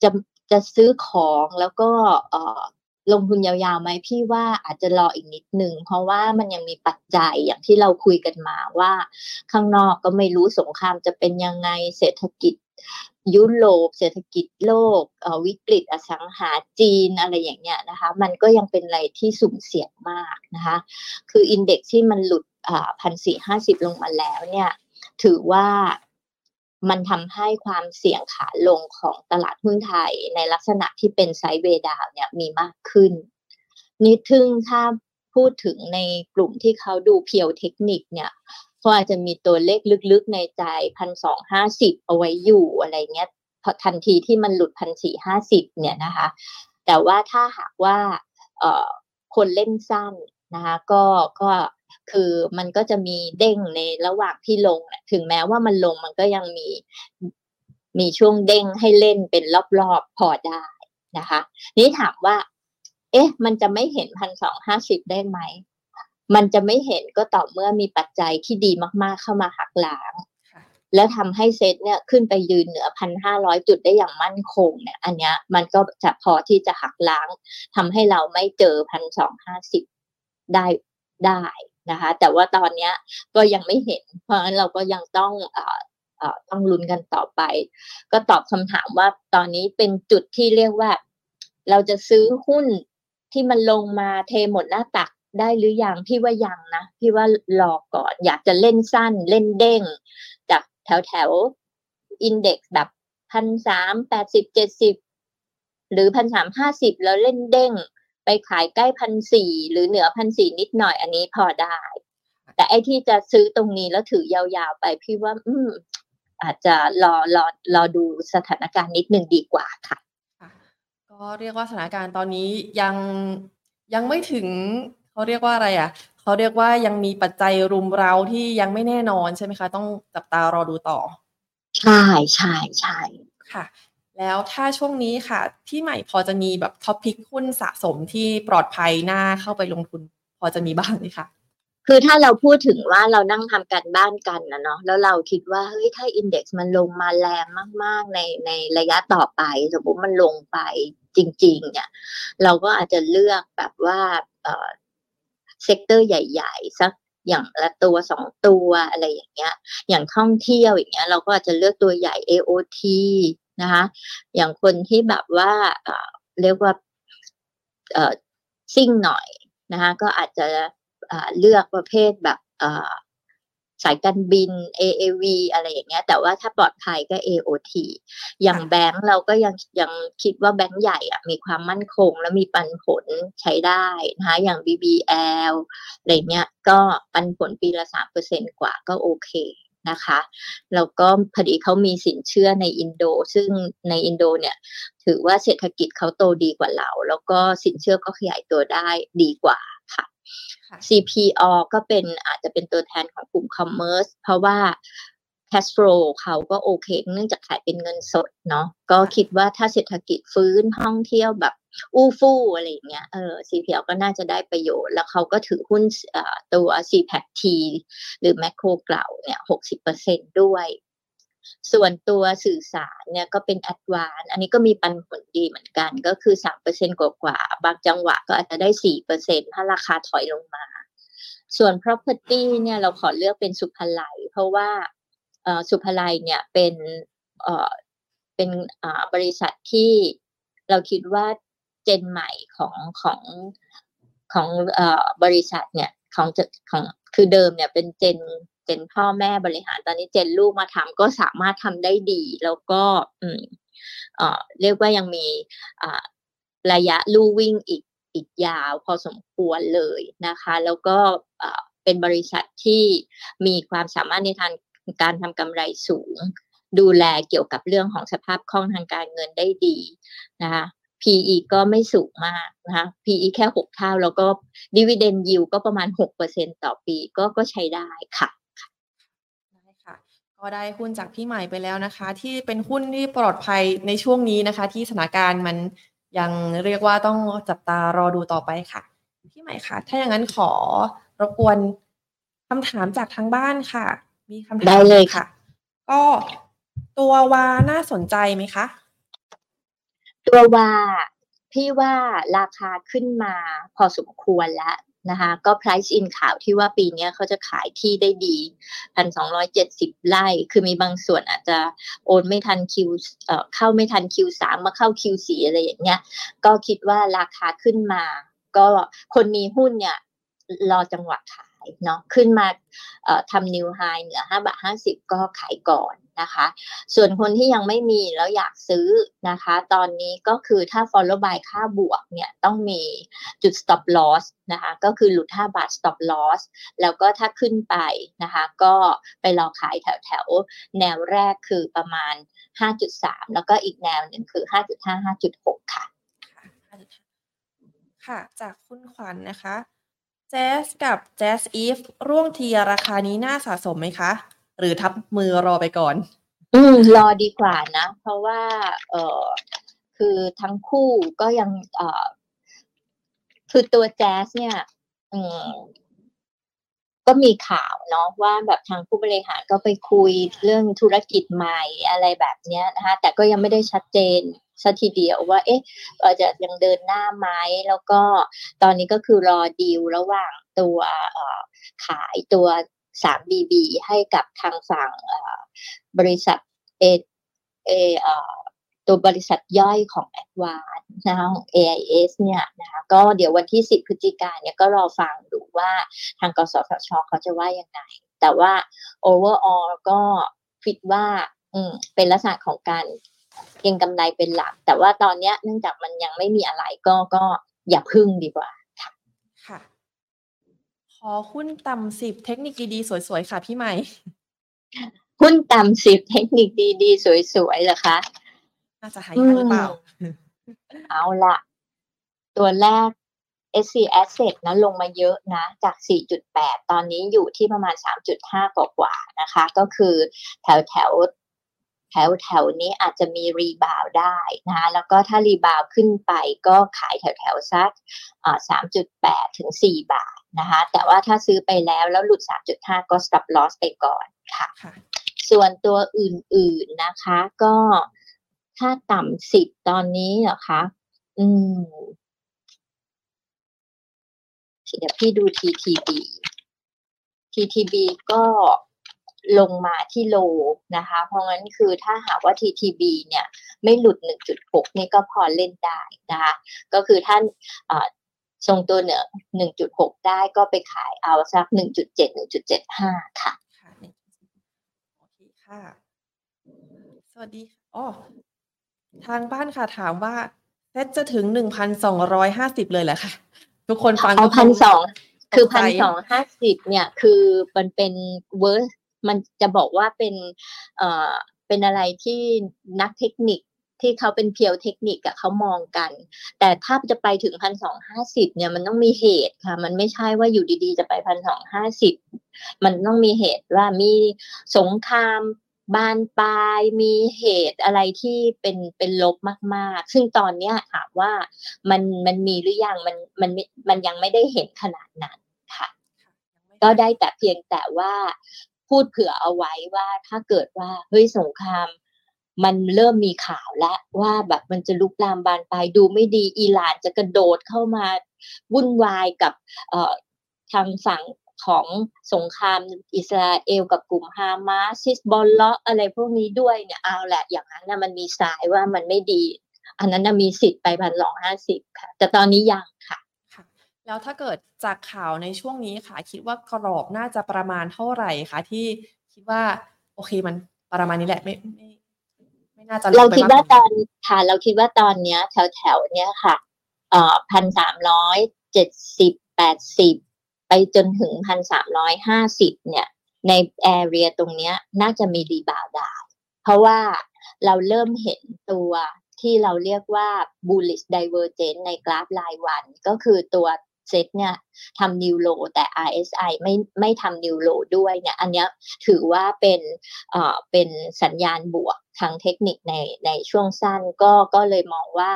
จะจะซื้อของแล้วก็เอ่อลงทุนยาวๆไหมพี่ว่าอาจจะรออีกนิดนึงเพราะว่ามันยังมีปัจจัยอย่างที่เราคุยกันมาว่าข้างนอกก็ไม่รู้สงครามจะเป็นยังไงเศรษฐกิจยุโรปเศรษฐกิจโลกวิกฤตอสังหาจีนอะไรอย่างเงี้ยนะคะมันก็ยังเป็นอะไรที่สุ่มเสี่ยงมากนะคะคืออินเด็กซ์ที่มันหลุดอ่า หนึ่งพันสี่ร้อยห้าสิบ ลงมาแล้วเนี่ยถือว่ามันทำให้ความเสี่ยงขาลงของตลาดหุ้นไทยในลักษณะที่เป็นไซด์เวย์ดาวน์เนี่ยมีมากขึ้นนี่ถึงถ้าพูดถึงในกลุ่มที่เขาดูเพียวเทคนิคเนี่ยก็อาจจะมีตัวเลขลึกๆในใจ หนึ่งพันสองร้อยห้าสิบ เอาไว้อยู่อะไรเงี้ยพอทันทีที่มันหลุด หนึ่งพันสี่ร้อยห้าสิบ เนี่ยนะคะแต่ว่าถ้าหากว่าเอ่อคนเล่นสั้นนะคะก็ก็คือมันก็จะมีเด้งในระหว่างที่ลงถึงแม้ว่ามันลงมันก็ยังมีมีช่วงเด้งให้เล่นเป็นรอบๆพอได้นะคะนี่ถามว่าเอ๊ะมันจะไม่เห็น หนึ่งพันสองร้อยห้าสิบ ได้ไหมมันจะไม่เห็นก็ต่อเมื่อมีปัจจัยที่ดีมากๆเข้ามาหักล้างแล้วทำให้เซตเนี่ยขึ้นไปยืนเหนือ หนึ่งพันห้าร้อย จุดได้อย่างมั่นคงเนี่ยอันเนี้ยมันก็จะพอที่จะหักล้างทำให้เราไม่เจอ หนึ่งพันสองร้อยห้าสิบ ได้ได้นะคะแต่ว่าตอนเนี้ยก็ยังไม่เห็นเพราะฉะนั้นเราก็ยังต้องเอ่อเอ่อต้องลุ้นกันต่อไปก็ตอบคำถามว่าตอนนี้เป็นจุดที่เรียกว่าเราจะซื้อหุ้นที่มันลงมาเทหมดหน้าตักได้หรือยังพี่ว่ายังนะพี่ว่ารอก่อนอยากจะเล่นสั้นเล่นเด้งจากแถวแถวอินเด็กซ์แบบ หนึ่งพันสามร้อยแปดสิบ เจ็ดสิบ หรือ หนึ่งพันสามร้อยห้าสิบ แล้วเล่นเด้งไปขายใกล้ หนึ่งพันสี่ร้อย หรือเหนือ หนึ่งพันสี่ร้อย นิดหน่อยอันนี้พอได้แต่ไอ้ที่จะซื้อตรงนี้แล้วถือยาวๆไปพี่ว่าอืมอาจจะรอรอรอดูสถานการณ์นิดนึงดีกว่าค่ะก็เรียกว่าสถานการณ์ตอนนี้ยังยังไม่ถึงเขาเรียกว่าอะไรอ่ะเขาเรียกว่ายังมีปัจจัยรุมเร้าที่ยังไม่แน่นอนใช่ไหมคะต้องจับตารอดูต่อใช่ใช่ใช่ค่ะแล้วถ้าช่วงนี้ค่ะที่ใหม่พอจะมีแบบท็อปพิกหุ้นสะสมที่ปลอดภัยน่าเข้าไปลงทุนพอจะมีบ้างไหมคะคือถ้าเราพูดถึงว่าเรานั่งทำการบ้านกันนะเนาะแล้วเราคิดว่าเฮ้ยถ้าอินเด็กซ์มันลงมาแรงมากๆในในระยะต่อไปสมมติมันลงไปจริงๆเนี่ยเราก็อาจจะเลือกแบบว่าเซกเตอร์ใหญ่ๆสักอย่างละตัวสองตัวอะไรอย่างเงี้ยอย่างท่องเที่ยวอย่างเงี้ยเราก็อาจจะเลือกตัวใหญ่ เอ โอ ที นะคะอย่างคนที่แบบว่าเอ่อเรียกว่าเอ่อซิ่งหน่อยนะคะก็อาจจะเอ่อเลือกประเภทแบบเอ่อสายการบิน เอ เอ วี อะไรอย่างเงี้ยแต่ว่าถ้าปลอดภัยก็ เอ โอ ที อย่างแบงค์เราก็ยังยังคิดว่าแบงค์ใหญ่อะมีความมั่นคงและมีปันผลใช้ได้นะคะอย่าง บี บี แอล อะไรเงี้ยก็ปันผลปีละ สามเปอร์เซ็นต์ กว่าก็โอเคนะคะแล้วก็พอดีเขามีสินเชื่อในอินโดซึ่งในอินโดเนี่ยถือว่าเศรษฐกิจเขาโตดีกว่าเราแล้วก็สินเชื่อก็ขยายตัวได้ดีกว่าค่ะซี พี อาร์ ก็เป็นอาจจะเป็นตัวแทนของกลุ่มคอมเมอร์สเพราะว่า cash flow เขาก็โอเคเนื่องจากขายเป็นเงินสดเนาะก็คิดว่าถ้าเศรษฐกิจฟื้นท่องเที่ยวแบบอู้ฟู่อะไรอย่างเงี้ยเออ ซี พี อาร์ ก็น่าจะได้ประโยชน์แล้วเขาก็ถือหุ้นตัว ซี แพท หรือ Macro เก่าเนี่ย หกสิบเปอร์เซ็นต์ ด้วยส่วนตัวสื่อสารเนี่ยก็เป็น Advance อันนี้ก็มีปันผลดีเหมือนกันก็คือ สามเปอร์เซ็นต์ กว่าๆบางจังหวะก็อาจจะได้ สี่เปอร์เซ็นต์ ถ้าราคาถอยลงมาส่วน property เนี่ยเราขอเลือกเป็นสุภาลัยเพราะว่าเอ่อสุภาลัยเนี่ยเป็นเอ่อเป็นอ่าบริษัทที่เราคิดว่าเจนใหม่ของของของเอ่อบริษัทเนี่ย ของของคือเดิมเนี่ยเป็นเจนเจนพ่อแม่บริหารตอนนี้เจนลูกมาทำก็สามารถทำได้ดีแล้วก็เรียกว่ายังมีระยะลู่วิ่งอีกอีกยาวพอสมควรเลยนะคะแล้วก็เป็นบริษัทที่มีความสามารถในทางการทำกำไรสูงดูแลเกี่ยวกับเรื่องของสภาพคล่องทางการเงินได้ดีนะคะ พี อี ก็ไม่สูงมากนะคะ พี อี แค่หกเท่าแล้วก็ Dividend Yield ก็ประมาณ หกเปอร์เซ็นต์ ต่อปีก็ก็ใช้ได้ค่ะก็ได้หุ้นจากพี่ใหม่ไปแล้วนะคะที่เป็นหุ้นที่ปลอดภัยในช่วงนี้นะคะที่สถานการณ์มันยังเรียกว่าต้องจับตารอดูต่อไปค่ะพี่ใหม่คะถ้าอย่างนั้นขอรบกวนคำถามจากทางบ้านค่ะมีคำถามได้เลยค่ะก็ตัววาน่าสนใจไหมคะตัววาพี่ว่าราคาขึ้นมาพอสมควรแล้วนะคะก็ price in ข่าวที่ว่าปีนี้เขาจะขายที่ได้ดี หนึ่งพันสองร้อยเจ็ดสิบ ไร่คือมีบางส่วนอาจจะโอนไม่ทัน Q เอ่อเข้าไม่ทัน คิว สาม มาเข้า คิว สี่ อะไรอย่างเงี้ยก็คิดว่าราคาขึ้นมาก็คนมีหุ้นเนี่ยรอจังหวะขายเนาะขึ้นมาเอ่อทำ new high เหนือ ห้าบาทห้าสิบ ก็ขายก่อนนะคะส่วนคนที่ยังไม่มีแล้วอยากซื้อนะคะตอนนี้ก็คือถ้า follow by ค่าบวกเนี่ยต้องมีจุด stop loss นะคะก็คือหลุดห้าบาท stop loss แล้วก็ถ้าขึ้นไปนะคะก็ไปรอขายแถวแถวแนวแรกคือประมาณ ห้าจุดสาม แล้วก็อีกแนวหนึ่งคือ ห้าจุดห้า ห้าจุดหก ค่ะค่ะจากคุณขวัญ น, นะคะแจ๊สกับแจ๊สอีฟร่วงเทียราคานี้น่าสะสมไหมคะหรือทับมือรอไปก่อนอืมรอดีกว่านะเพราะว่าเอ่อคือทั้งคู่ก็ยังเอ่อคือตัวแจ๊สเนี่ยอืมก็มีข่าวเนาะว่าแบบทางผู้บริหารก็ไปคุยเรื่องธุรกิจใหม่อะไรแบบเนี้ยนะคะแต่ก็ยังไม่ได้ชัดเจนสักทีเดียวว่าเอ๊ะจะยังเดินหน้าไหมแล้วก็ตอนนี้ก็คือรอดีลระหว่างตัวเอ่อขายตัว ทรี บี บี ให้กับทางฝั่งบริษัทเอเอตัวบริษัทย่อยของ Advance นะคะ เอ ไอ เอส เนี่ยนะคะก็เดี๋ยววันที่สิบพฤศจิกายนเนี่ยก็รอฟังดูว่าทางกสทช.เขาจะว่ายังไงแต่ว่า overall ก็คิดว่าอืมเป็นลักษณะของการเก็งกำไรเป็นหลักแต่ว่าตอนนี้เนื่องจากมันยังไม่มีอะไรก็ก็อย่าพึ่งดีกว่าค่ะค่ะขอหุ้นต่ำสิบเทคนิคดีๆสวยๆค่ะพี่ใหม่หุ้นต่ำสิบเทคนิคดีๆสวยๆเหรอคะน่าจะหายากหรือเปล่าเอาละตัวแรก เอส ซี Asset นะลงมาเยอะนะจาก สี่จุดแปด ตอนนี้อยู่ที่ประมาณ สามจุดห้า กว่าๆนะคะก็คือแถวแถวแถวแถวนี้อาจจะมีรีบาวได้นะแล้วก็ถ้ารีบาวขึ้นไปก็ขายแถวแถวสัก สามจุดแปด ถึง สี่ บาทนะคะแต่ว่าถ้าซื้อไปแล้วแล้วหลุด สามจุดห้า ก็ stop loss ไปก่อนค่ะส่วนตัวอื่นๆนะคะก็ถ้าต่ำสิบตอนนี้เหรอคะอืมเดี๋ยวพี่ดู ที ที บี ที ที บี ก็ลงมาที่โลนะคะเพราะงั้นคือถ้าหากว่า ที ที บี เนี่ยไม่หลุด หนึ่งจุดหก นี่ก็พอเล่นได้นะคะก็คือท่านทรงตัวเหนือ หนึ่งจุดหก ได้ก็ไปขายเอาสัก หนึ่งจุดเจ็ด หนึ่งจุดเจ็ดห้า ค่ะโอเคค่ะสวัสดีอ๋อทางบ้านค่ะถามว่าเซ็ตจะถึง หนึ่งพันสองร้อยห้าสิบ เลยเหรอคะทุกคนฟังก็หนึ่งพันสองร้อยคือ หนึ่งพันสองร้อยห้าสิบ เนี่ยคือมันเป็นเวอร์มันจะบอกว่าเป็นเอ่อเป็นอะไรที่นักเทคนิคที่เขาเป็นเพียวเทคนิคอะเขามองกันแต่ถ้าจะไปถึง หนึ่งพันสองร้อยห้าสิบ เนี่ยมันต้องมีเหตุค่ะมันไม่ใช่ว่าอยู่ดีๆจะไป หนึ่งพันสองร้อยห้าสิบ มันต้องมีเหตุว่ามีสงครามบานปลายมีเหตุอะไรที่เป็นเป็นลบมากๆซึ่งตอนนี้ถามว่ามันมันมีหรือยังมันมันมันยังไม่ได้เห็นขนาดนั้นค่ะก็ได้แต่เพียงแต่ว่าพูดเผื่อเอาไว้ว่าถ้าเกิดว่าเฮ้ยสงครามมันเริ่มมีข่าวแล้วว่าแบบมันจะลุกลามบานปลายดูไม่ดีอิหร่านจะกระโดดเข้ามาวุ่นวายกับเอ่อทางฝั่งของสงครามอิสราเอลกับกลุ่มฮามาสฮิซบอลเลาะห์อะไรพวกนี้ด้วยเนี่ยเอาแหละอย่างนั้นนะมันมีสายว่ามันไม่ดีอันนั้นนะมีสิทธิ์ไป หนึ่งพันสองร้อยห้าสิบ ค่ะแต่ตอนนี้ยังค่ะ แล้วถ้าเกิดจากข่าวในช่วงนี้ค่ะคิดว่ากรอบน่าจะประมาณเท่าไหร่คะที่คิดว่าโอเคมันประมาณนี้แหละไม่ไม่ไม่น่าจะเราคิดว่าตอนค่ะเราคิดว่าตอนเนี้ยแถวๆเนี้ยค่ะเอ่อ หนึ่งพันสามร้อยเจ็ดสิบ แปดสิบ ไปจนถึง หนึ่งพันสามร้อยห้าสิบ เนี่ยในแอเรียตรงเนี้ยน่าจะมีรีบาวด์ได้เพราะว่าเราเริ่มเห็นตัวที่เราเรียกว่า bullish divergence ในกราฟรายวันก็คือตัวเซตเนี่ยทำนิวโลแต่ อาร์ เอส ไอ ไม่ไม่ทำนิวโลด้วยเนี่ยอันนี้ถือว่าเป็นเอ่อเป็นสัญญาณบวกทางเทคนิคในในช่วงสั้นก็ก็เลยมองว่า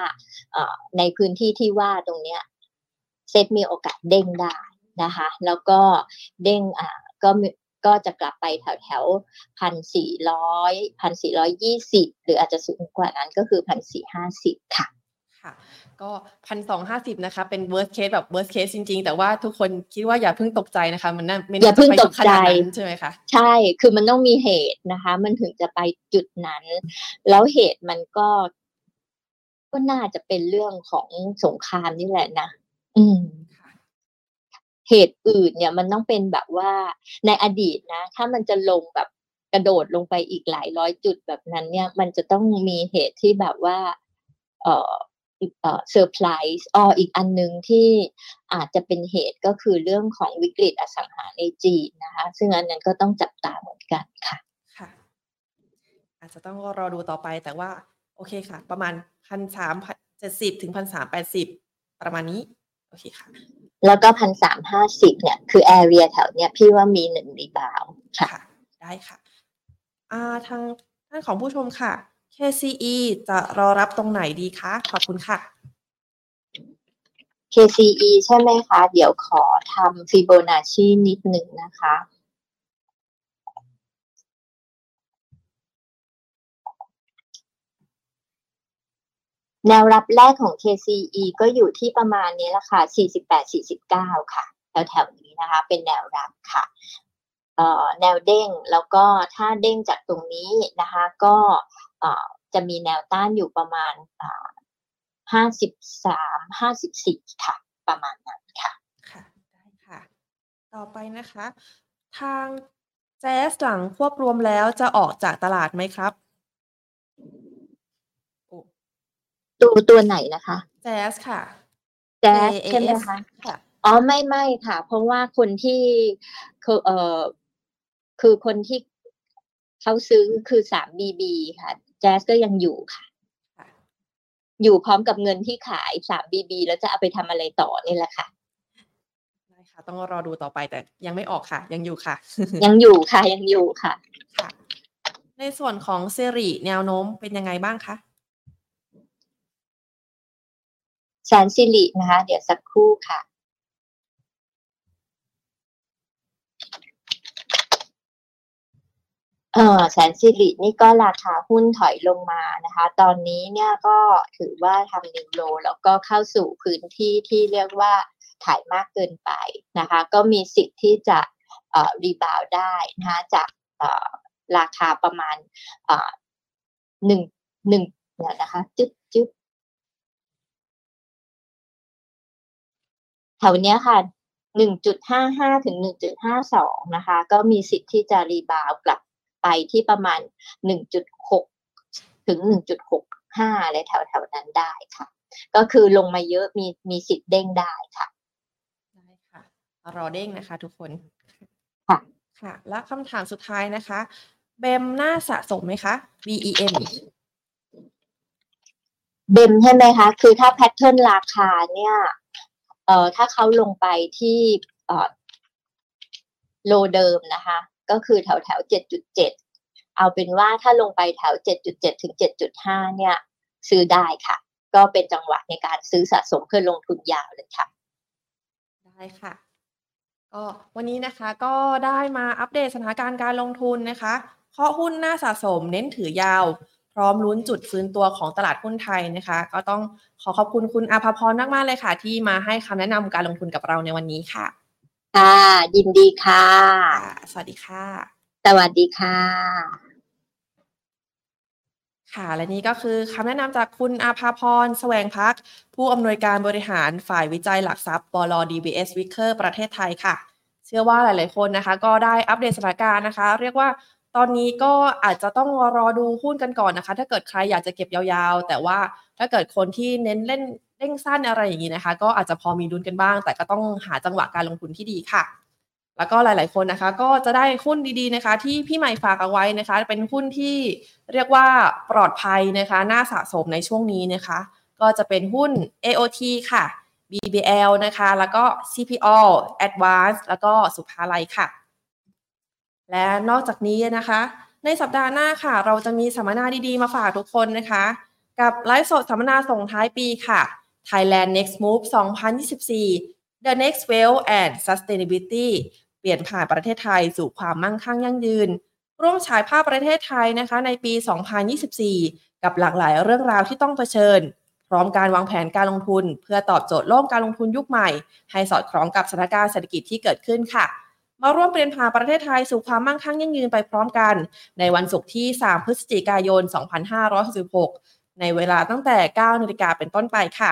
เอ่อในพื้นที่ที่ว่าตรงเนี้ยเซตมีโอกาสเด้งได้นะคะแล้วก็เด้งอ่ะก็ก็จะกลับไปแถวแถว หนึ่งพันสี่ร้อย หนึ่งพันสี่ร้อยยี่สิบ หรืออาจจะสูงกว่านั้นก็คือ หนึ่งพันสี่ร้อยห้าสิบ ค่ะค่ะก็ หนึ่งพันสองร้อยห้าสิบ นะคะเป็น worst case แบบ worst case จริงๆแต่ว่าทุกคนคิดว่าอย่าเพิ่งตกใจนะคะมันน่าไม่น่าจะไปขนาดนั้นใช่ไหมคะใช่คือมันต้องมีเหตุนะคะมันถึงจะไปจุดนั้นแล้วเหตุมันก็ก็น่าจะเป็นเรื่องของสงครามนี่แหละนะอืมเหตุอื่นเนี่ยมันต้องเป็นแบบว่าในอดีตนะถ้ามันจะลงแบบกระโดดลงไปอีกหลายร้อยจุดแบบนั้นเนี่ยมันจะต้องมีเหตุที่แบบว่าเอ่อเอ่อเซอร์ไพรส์อ๋ออีกอันนึงที่อาจจะเป็นเหตุก็คือเรื่องของวิกฤตอสังหาในจีนนะคะซึ่งอันนั้นก็ต้องจับตาเหมือนกันค่ะค่ะอาจจะต้องรอดูต่อไปแต่ว่าโอเคค่ะประมาณ หนึ่งพันสามร้อยเจ็ดสิบ ถึง หนึ่งพันสามร้อยแปดสิบ ประมาณนี้โอเคค่ะแล้วก็ หนึ่งพันสามร้อยห้าสิบ เนี่ยคือแอเรียแถวเนี้ยพี่ว่ามีหนึ่งรีบาวด์ค่ะได้ค่ะอ่าทางท่านของผู้ชมค่ะ เค ซี อี จะรอรับตรงไหนดีคะขอบคุณค่ะ เค ซี อี ใช่ไหมคะเดี๋ยวขอทำฟิโบนัชชีนิดหนึ่งนะคะแนวรับแรกของ เค ซี อี ก็อยู่ที่ประมาณนี้ละค่ะ สี่สิบแปด สี่สิบเก้า ค่ะแถวๆนี้นะคะเป็นแนวรับค่ะเอ่อแนวเด้งแล้วก็ถ้าเด้งจากตรงนี้นะคะก็เอ่อจะมีแนวต้านอยู่ประมาณเอ่อห้าสิบสาม ห้าสิบสี่ค่ะประมาณนั้นค่ะค่ะได้ค่ะต่อไปนะคะทาง เจ เอส หลังควบรวมแล้วจะออกจากตลาดไหมครับตัวตัวไหนนะคะแจ๊สค่ะแจ๊สใช่ไหมคะอ๋อไม่ไม่ค่ะเพราะว่าคนที่คือเอ่อคือคนที่เขาซื้อคือ ทรี บี บี ค่ะแจ๊สก็ยังอยู่ค่ะอยู่พร้อมกับเงินที่ขาย ทรี บี บี แล้วจะเอาไปทำอะไรต่อนี่แหละค่ะได้ค่ะต้องรอดูต่อไปแต่ยังไม่ออกค่ะยังอยู่ค่ะยังอยู่ค่ะยังอยู่ค่ะในส่วนของสิริแนวโน้มเป็นยังไงบ้างคะแสนสิรินะคะเดี๋ยวสักครู่ค่ะเอ่อแสนสิรินี่ก็ราคาหุ้นถอยลงมานะคะตอนนี้เนี่ยก็ถือว่าทำนิวโลแล้วก็เข้าสู่พื้นที่ที่เรียกว่าขายมากเกินไปนะคะก็มีสิทธิ์ที่จะเอ่อรีบาวด์ได้นะคะจากเอ่อราคาประมาณเอ่อหนึ่ง หนึ่งเนี่ยนะคะจึ๊บจึ๊บแถวเนี้ยค่ะ หนึ่งจุดห้าห้า ถึง หนึ่งจุดห้าสอง นะคะก็มีสิทธิ์ที่จะรีบาวด์กลับไปที่ประมาณ หนึ่งจุดหก ถึง หนึ่งจุดหกห้า อะไรแถวๆนั้นได้ค่ะก็คือลงมาเยอะมีมีสิทธิ์เด้งได้ค่ะได้ค่ะรอเด้งนะคะทุกคนค่ะค่ะและคำถามสุดท้ายนะคะเบมน่าสะสมไหมคะ บี อี เอ็ม เบมใช่ไหมคะคือถ้าแพทเทิร์นราคาเนี่ยเอ่อถ้าเขาลงไปที่เอ่อโลเดิมนะคะก็คือแถวแถว เจ็ดจุดเจ็ด เอาเป็นว่าถ้าลงไปแถว เจ็ดจุดเจ็ด ถึง เจ็ดจุดห้า เนี่ยซื้อได้ค่ะก็เป็นจังหวะในการซื้อสะสมเพื่อลงทุนยาวเลยค่ะได้ค่ะก็วันนี้นะคะก็ได้มาอัปเดตสถานการณ์การลงทุนนะคะเคาะหุ้นน่าสะสมเน้นถือยาวพร้อมลุ้นจุดฟื้นตัวของตลาดหุ้นไทยนะคะก็ต้องขอขอบคุณคุณอาภาพรมากๆเลยค่ะที่มาให้คำแนะนำการลงทุนกับเราในวันนี้ค่ะค่ะยินดีค่ะสวัสดีค่ะสวัสดีค่ะ ค่ะและนี่ก็คือคำแนะนำจากคุณอาภาพรแสวงพักผู้อำนวยการบริหารฝ่ายวิจัยหลักทรัพย์บล ดี บี เอส Wicker ประเทศไทยค่ะเชื่อว่าหลายๆคนนะคะก็ได้อัปเดตสถานการณ์นะคะเรียกว่าตอนนี้ก็อาจจะต้องรอดูหุ้นกันก่อนนะคะถ้าเกิดใครอยากจะเก็บยาวๆแต่ว่าถ้าเกิดคนที่เน้นเล่นเร่งสั้นอะไรอย่างนี้นะคะก็อาจจะพอมีดุลกันบ้างแต่ก็ต้องหาจังหวะการลงทุนที่ดีค่ะแล้วก็หลายๆคนนะคะก็จะได้หุ้นดีๆนะคะที่พี่ใหม่ฝากเอาไว้นะคะเป็นหุ้นที่เรียกว่าปลอดภัยนะคะน่าสะสมในช่วงนี้นะคะก็จะเป็นหุ้น เอ โอ ที ค่ะ บี บี แอล นะคะแล้วก็ ซี พี อาร์ Advance แล้วก็สุภาลัยค่ะและนอกจากนี้นะคะในสัปดาห์หน้าค่ะเราจะมีสัมมนาดีๆมาฝากทุกคนนะคะกับไลฟ์สดสัมมนาส่งท้ายปีค่ะ Thailand Next Move สองพันยี่สิบสี่ The Next Wave and Sustainability เปลี่ยนผ่านประเทศไทยสู่ความมั่งคั่งยั่งยืนร่วมฉายภาพประเทศไทยนะคะในปีสองพันยี่สิบสี่กับหลากหลายเรื่องราวที่ต้องเผชิญพร้อมการวางแผนการลงทุนเพื่อตอบโจทย์โลกการลงทุนยุคใหม่ให้สอดคล้องกับสถานการณ์เศรษฐกิจที่เกิดขึ้นค่ะมาร่วมเปลี่ยนผ่านประเทศไทยสู่ความมั่งคั่งยั่งยืนไปพร้อมกันในวันศุกร์ที่สามพฤศจิกายนสองพันห้าร้อยหกสิบหกในเวลาตั้งแต่ เก้านาฬิกา เป็นต้นไปค่ะ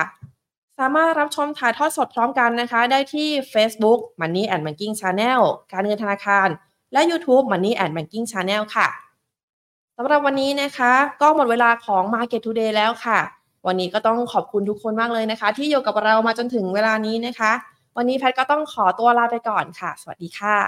สามารถรับชมถ่ายทอดสดพร้อมกันนะคะได้ที่ Facebook Money and Banking Channel การเงินธนาคารและ YouTube Money and Banking Channel ค่ะสำหรับวันนี้นะคะก็หมดเวลาของ Market Today แล้วค่ะวันนี้ก็ต้องขอบคุณทุกคนมากเลยนะคะที่อยู่กับเรามาจนถึงเวลานี้นะคะวันนี้แพทก็ต้องขอตัวลาไปก่อนค่ะสวัสดีค่ะ